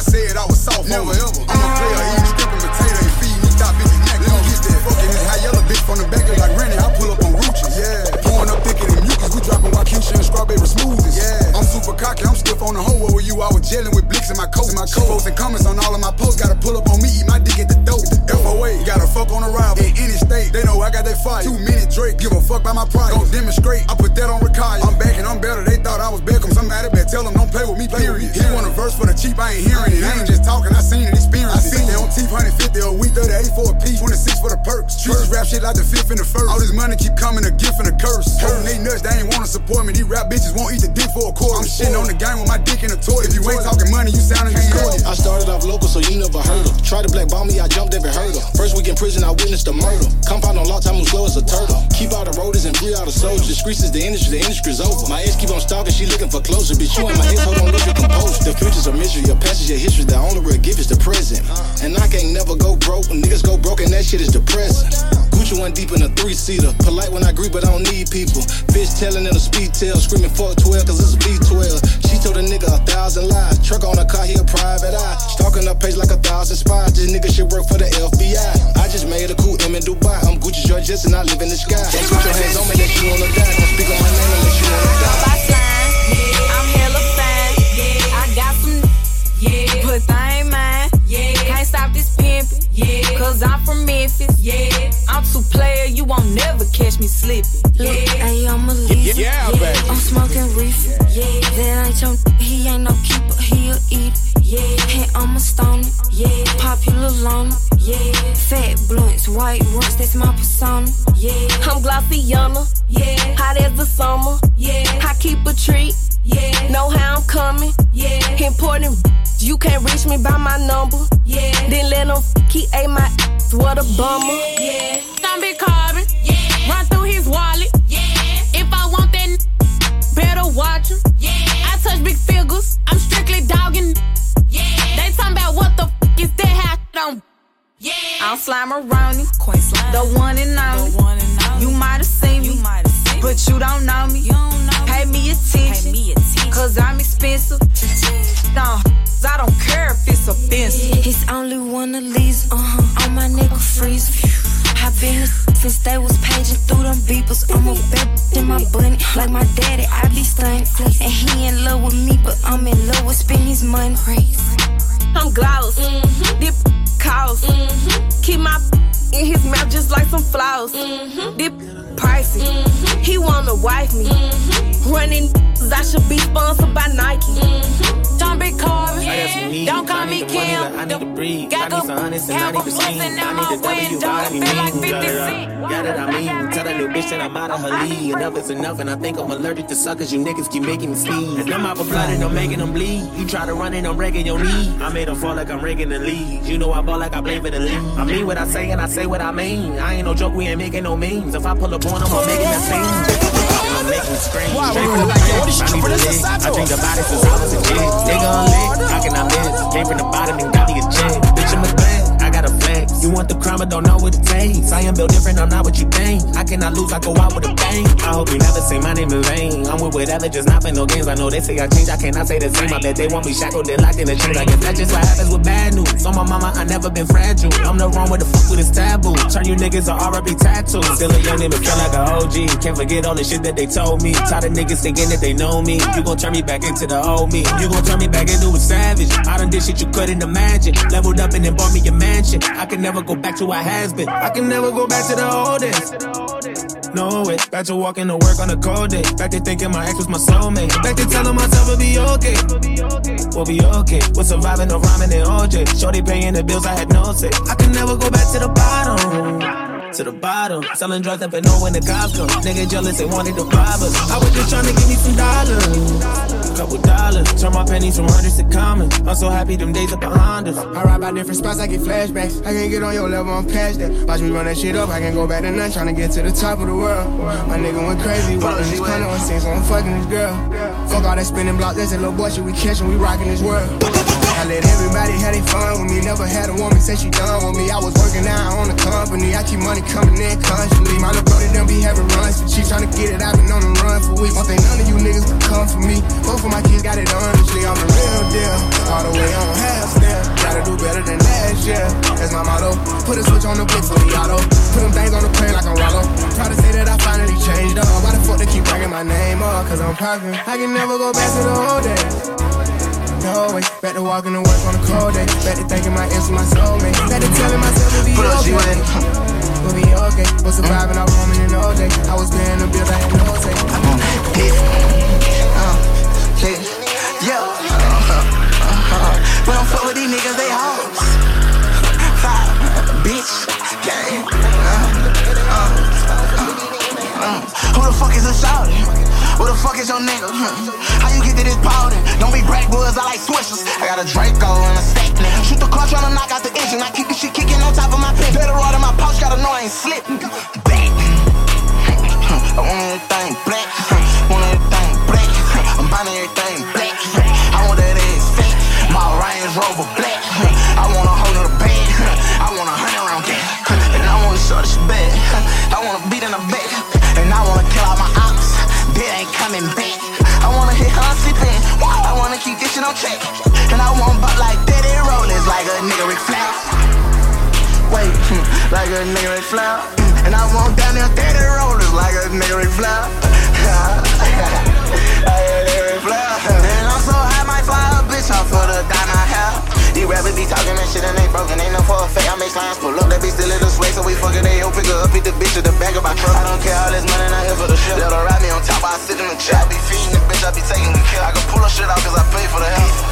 Said I was soft, never ever. I'm a player, eating strip and potato and feed me top bitches neck. Don't get that fucking high yellow bitch from the back of like Rennie. I pull up on Ruches, yeah. Pouring up thicker than mucus, we dropping Waukesha and strawberry smoothies, yeah. I'm super cocky, I'm stiff on the hoe. What were you? I was gelling with blicks in my coat. Posts and comments on all of my posts. Gotta pull up on me, eat my dick at the dope. FOA, gotta fuck on the rival in any state. They know I got that fight. 2 minute Drake, give a fuck by my pride. Don't demonstrate, I put that on Rakai. I'm back and I'm better. They thought I was Beckham. Somebody better tell them don't play with me, period. He want a verse for the cheap, I ain't hearing it. I ain't just talking, I seen it, experience. I seen it on teeth, 150 a week, 38 for a piece, 26 for the perks. Trees rap shit like the fifth and the first. All this money keep coming, a gift and a curse. Hurting they nuts, they ain't wanna support me. These rap bitches won't eat the dick for a quarter. I'm shitting on the game with my dick in the toilet. If you ain't talking money, you sounding distorted. I started off local, so you never heard of. Tried to black bomb me, I jumped every hurdle. First week in prison, I witnessed a murder. Compound on lock time, I'm slow as a turtle. Keep out the roadies and free out the soldiers. Streets is the industry, the industry's over. My ex keep on stalking, she looking for closer. Bitch, you in my head, hold on, look your composure. The future's a mystery, your past is your history. The only real gift is the present. And I can't never go broke. When niggas go broke and that shit is depressing. Gucci went deep in a three-seater. Polite when I agree, but I don't need people. Bitch telling in a speed tail. Screaming fuck 12, cause it's a B12. She told a nigga 1,000 lies. Truck on a car, he a private eye. Stalking her page like 1,000 spies. This nigga should work for the FBI. I just made a cool M in Dubai. I'm Gucci George Jetson, I live in the sky. Don't put your hands on me, that you wanna die. Don't speak on my name unless you wanna die. I'm flying, yeah. I'm hella fine, yeah. I got some, yeah. But I ain't mine, yeah. Can't stop this pimpin', yeah. Cause I'm from Memphis, yeah. I'm too player, you won't never catch me slippin'. Look, ayy, I'm a leader, yeah, yeah. I'm smoking reefer, yeah. That ain't your, he ain't no keeper, he'll eat, yeah. And I'm a stoner, yeah. Popular loner, yeah. Fat blunts, white rocks, that's my persona, yeah. I'm Glossiana, yeah. Hot as the summer, yeah. I keep a treat, yeah. Know how I'm coming, yeah. Important, you can't reach me by my number, yeah. Then let them he ate my ass, what a bummer, yeah. Some big carbon, yeah. Run through his wallet, yeah. If I want that, better watch him, yeah. I touch big figures, I'm strictly dogging, yeah. They talking about what the f is that how I don't. Yeah. I'm Slime-a-Roni, the one and only. You might have seen me, but you don't know me. Pay me attention, cause I'm expensive. No, I don't care if it's offensive. It's only one of these, on my nigga freeze. I been since they was paging through them beepers. I'm a bitch in my bunny, like my daddy, I be stunned. And he in love with me, but I'm in love with spending his money. I'm gloss, dip cost, keep my in his mouth just like some flowers. Dip pricey, he wanna wife me. Running, I should be sponsored by Nike. Don't be calling, yeah. Don't call me Kim. I need to breathe, I need some honest and I need to see. I need to W, I need me. Got it, I mean, tell that little bitch that I'm out of her league. Enough is enough and I think I'm allergic to suckers. You niggas keep making me sneeze. And I'm out for blood and I'm making them bleed. You try to run and I'm raking your knee. I made them fall like I'm raking the lead. You know I ball like I play for the league. I mean what I say and I say what I mean. I ain't no joke, we ain't making no memes. If I pull up on them, I'm making that scene. Wow, what is she from the side? I think the body since I was a kid. Nigga unlit, how can I miss? Came from the bottom and got me a check. Bitch, I'm a fan, I got a flex. You want the crime, I don't know what it takes. I am built different, I'm not what you think. I cannot lose, I go out with a bang. I hope you never say my name in vain. I'm with whatever, just not for no games. I know they say I change, I cannot say the same. I bet they want me shackled and locked in the chains. I guess that's just what happens with bad news. On my mama, I never been fragile. I'm the wrong with the fuck with this taboo. Turn you niggas to R.I.P. tattoos. Still a young nigga, feel like an OG. Can't forget all the shit that they told me. Tired of niggas thinking that they know me. You gon' turn me back into the old me. You gon' turn me back into a savage. I done did shit you couldn't imagine. Leveled up and then bought me a mansion. I can never go back to what has been. I can never go back to the old days. No way. Back to walking to work on a cold day. Back to thinking my ex was my soulmate. Back to telling myself we'll be okay. We'll be okay. We're surviving the rhyming and OJ. Shorty paying the bills, I had no say. I can never go back to the bottom. to the bottom. Selling drugs up and know when the cops come. Nigga jealous, they wanted to rob us. I was just trying to give me some dollars, couple dollars. Turn my pennies from hundreds to common. I'm so happy them days are behind us. I ride by different spots, I get flashbacks. I can't get on your level, I'm past that. Watch me run that shit up, I can't go back to none. Tryna get to the top of the world. My nigga went crazy, walking this corner and saying, so I'm fucking this girl. Fuck all that spinning block, that's a little boy shit we catching, we rocking this world. I let everybody have their fun with me. Never had a woman say she done with me. I was working out on the company. I keep money coming in constantly. My little brother done be having runs. She tryna get it, I've been on the run for weeks. One thing none of you niggas can come for me. Both of my kids got it honestly. I'm a real deal, all the way on half step. Gotta do better than last year, that's my motto. Put a switch on the bitch for the auto. Put them things on the plane like I'm Rollo. Proud to say that I finally changed up. Why the fuck they keep bringing my name up? Cause I'm poppin'. I can never go back to the old days. Always back to walking to work on a cold day. Back to thinking my ex was my soulmate. Back to telling myself we'll be okay. We'll be okay. We're surviving our woman in all day. I was paying the bill, I had no say. I'm on it. Yeah. We don't fuck with these niggas, they hoes. Five, bitch. Gang. Who the fuck is a shawty? Who the fuck is your nigga? How you get to this powder? Don't be backwoods, I like swishers. I got a Draco and a stack now. Shoot the car, tryna knock out the engine. I keep this shit kicking on top of my pit. Better rod in my pouch, gotta know I ain't slipping. Back. I want everything black. Want everything black. I'm buying everything black. I want that ass fat. My Range Rover black. I want a hold of the bag. I want 100 round gas. And I want a shortish bag. I want a beat in the back. And I want to kill all my ops. They ain't coming back. I wanna hit Hussy Pen. I wanna keep this shit on track. And I want buck like that and rollers like a nigga Ric Flair. Wait, like a nigga Ric Flair. And I want down there 30 rollers like a nigga Ric Flair. Like a nigga Ric Flair. And I'm so high, might fly a bitch off for the dime I have. These rappers be talking that shit and they broken, ain't no for a fact. I make slimes pull up, that bitch still in the sway. So we fucking they old, pick her up, hit the bitch at the back of my truck. I don't care, all this money not here for the shit. They'll ride me on top, I sit in the chair. I be feeding the bitch, I be taking the kill. I can pull her shit out cause I pay for the help.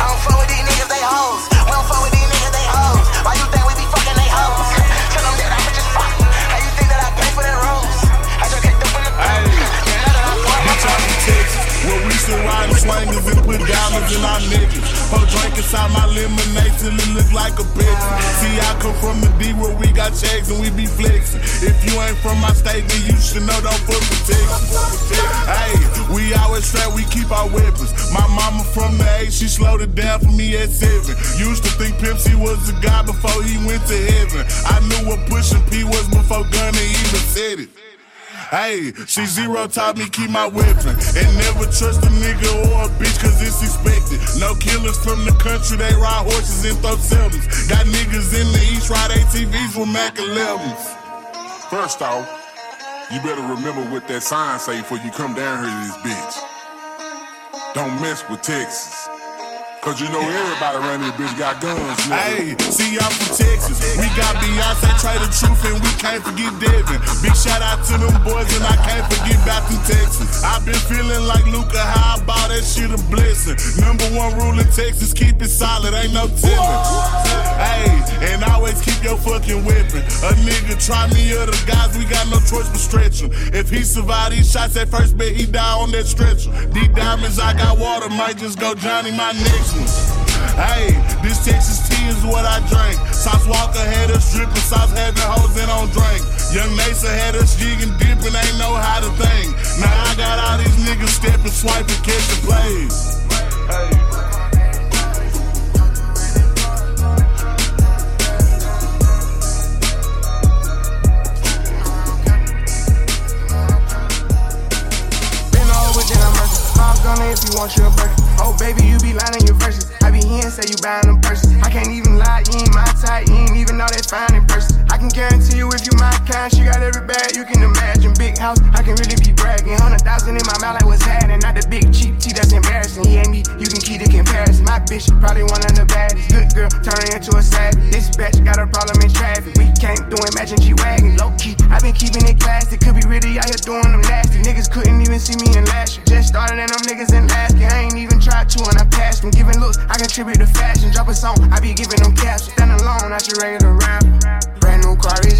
I don't fuck with these niggas, they hoes. We don't fuck with these niggas, they hoes. Why you think we be fucking they hoes? Tell them that I could just fuck. How you think that I pay for that rose? I just kicked up in the back. My time to text. Well, we still riding swingers and put diamonds in our niggas. Her drink inside my lemonade till it look like a bitch. See, I come from the D where we got checks and we be flexing. If you ain't from my state, then you should know don't fuck with Texas. Hey, we always straight, we keep our weapons. My mama from the 8, she slowed it down for me at 7. Used to think Pimp C was a guy before he went to heaven. I knew what Pusha P was before Gunna even said it. Hey, she zero taught me keep my weapon. And never trust a nigga or a bitch cause it's expected. No killers from the country, they ride horses and throw sevens. Got niggas in the east, ride ATVs with Mac 11s. First off, you better remember what that sign say before you come down here to this bitch. Don't mess with Texas. Cause you know everybody around this bitch got guns. Hey, see, I'm from Texas. We got Beyonce, Try the Truth, and we can't forget Devin. Big shout out to them boys, and I can't forget about them Texans. I've been feeling like Luka, how about that shit a blessing? Number 1 rule in Texas, keep it solid, ain't no telling. Hey, and always keep your fucking weapon. A nigga try me, other guys, we got no choice but stretch him. If he survive these shots at first, bet he die on that stretcher. These diamonds, I got water, might just go Johnny, my nigga. Hey, this Texas tea is what I drank. Sauce Walker had us drippin', Sauce having hoes that don't drink. Young Nasa had us jiggin', dippin', ain't know how to think. Now I got all these niggas steppin', swipin', catchin' plays. Hey. If you want your burger, oh baby, you be lying in your verses. I be here and say you buying them purses. I can't even lie, you ain't my type, you ain't even know that's fine in person. I can guarantee you if you my kind, she got every bag you can imagine. Big house, I can really be bragging. 100,000 in my mouth like what's happening. Not the big cheap tea that's embarrassing. He and me, you can keep the comparison. My bitch, probably one of the baddest. Good girl, turning into a savage. This bitch got a problem in traffic. We can't do imagine G-Wagon. Low key, I been keeping it classy. Could be really out here doing them nasty. Niggas couldn't even see me in last year. Just started and them niggas and last year, I ain't even tried to, and I passed them. Giving looks, I contribute to fashion. Drop a song, I be giving them caps. Stand alone, not your regular rapper. Brand new car is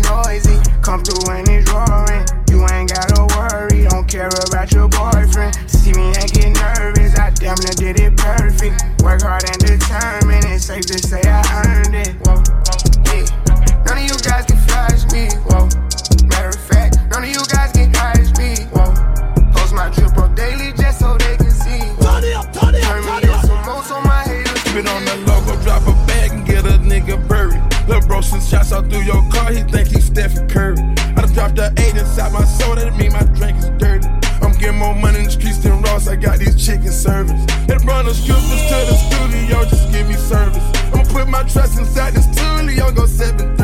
Lil' bro, since shots out through your car, he think he's Stephen Curry. I done dropped a 8 inside my soul, that mean my drink is dirty. I'm getting more money in the streets than Ross, I got these chicken servers. They brought the strippers to the studio, just give me service. I'ma put my trust inside this studio, go 7:30.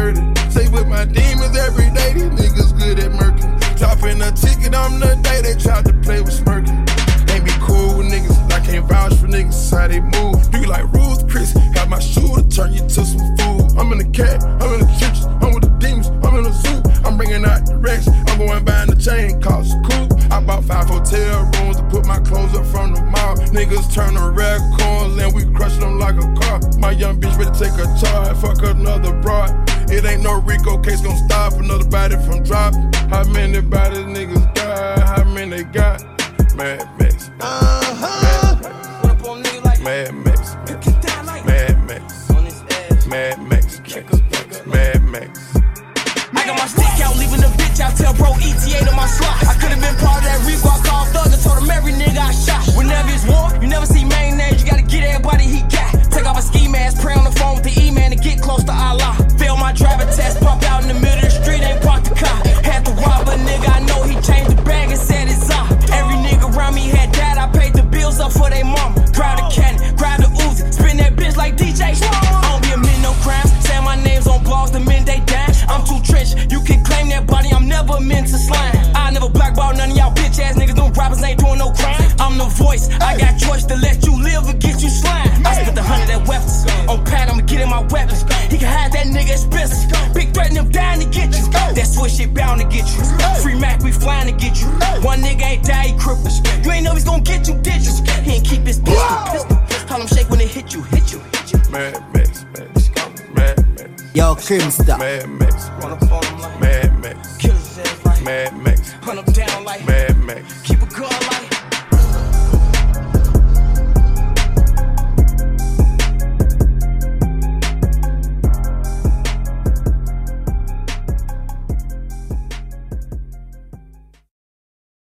Stay with my demons every day, these niggas good at murking. Dropping a ticket on the day, they tried to play with smirking. Ain't be cool with niggas, I can't vouch for niggas, how they move. Do you like rules, Chris? Got my shoe to turn you to some food. I'm in the cat, I'm in the trenches, I'm with the demons, I'm in the zoo. I'm bringing out the racks, I'm going buying the chain, cost cool. I bought 5 hotel rooms to put my clothes up from the mall. Niggas turn a raccoon and we crush them like a car. My young bitch ready to take a charge, fuck another broad. It ain't no Rico case gon' stop another body from dropping. How many bodies niggas got? How many they got? Mad Max. Mad Max. Mad Max. Mad Max. Mad Max. Mad Max. I got my stick out, leaving the bitch out. Tell bro ETA to my slot. I could've been part of that Reebok called Thug and told him every nigga I shot. Whenever it's war, you never see mayonnaise. You gotta get everybody he got. Take off a ski mask, pray on the phone with the E-man to get close to Allah. Fail my driver test, pop out in the middle of the street, ain't parked the car. Had to rob a nigga, I know he changed the bag and said it's off. Every nigga around me had died, I paid the bills up for they mama. Grab the cannon, grab the Uzi, spin that bitch like DJ Shaw. I don't be a man, no crimes, say my name's on blogs, the men they die. I'm too trench, you can claim that body, I'm never meant to slime. I never blackball none of y'all bitch ass niggas, them rappers ain't doing no crime. I'm the voice, I got choice to let you live or get you slime. I spent 100 at weapons, on pad I'ma get in my weapons. He can hide that nigga expensive, big threaten him dying to get you. That switch shit bound to get you, free Mac we flying to get you. One nigga ain't die, he crippled, you ain't know he's gonna get you, did you? He ain't keep his pistol, call him shake when it hit you, hit you, hit you. Mad Max, Mad Max. Yo, Crimsta. Mad Max.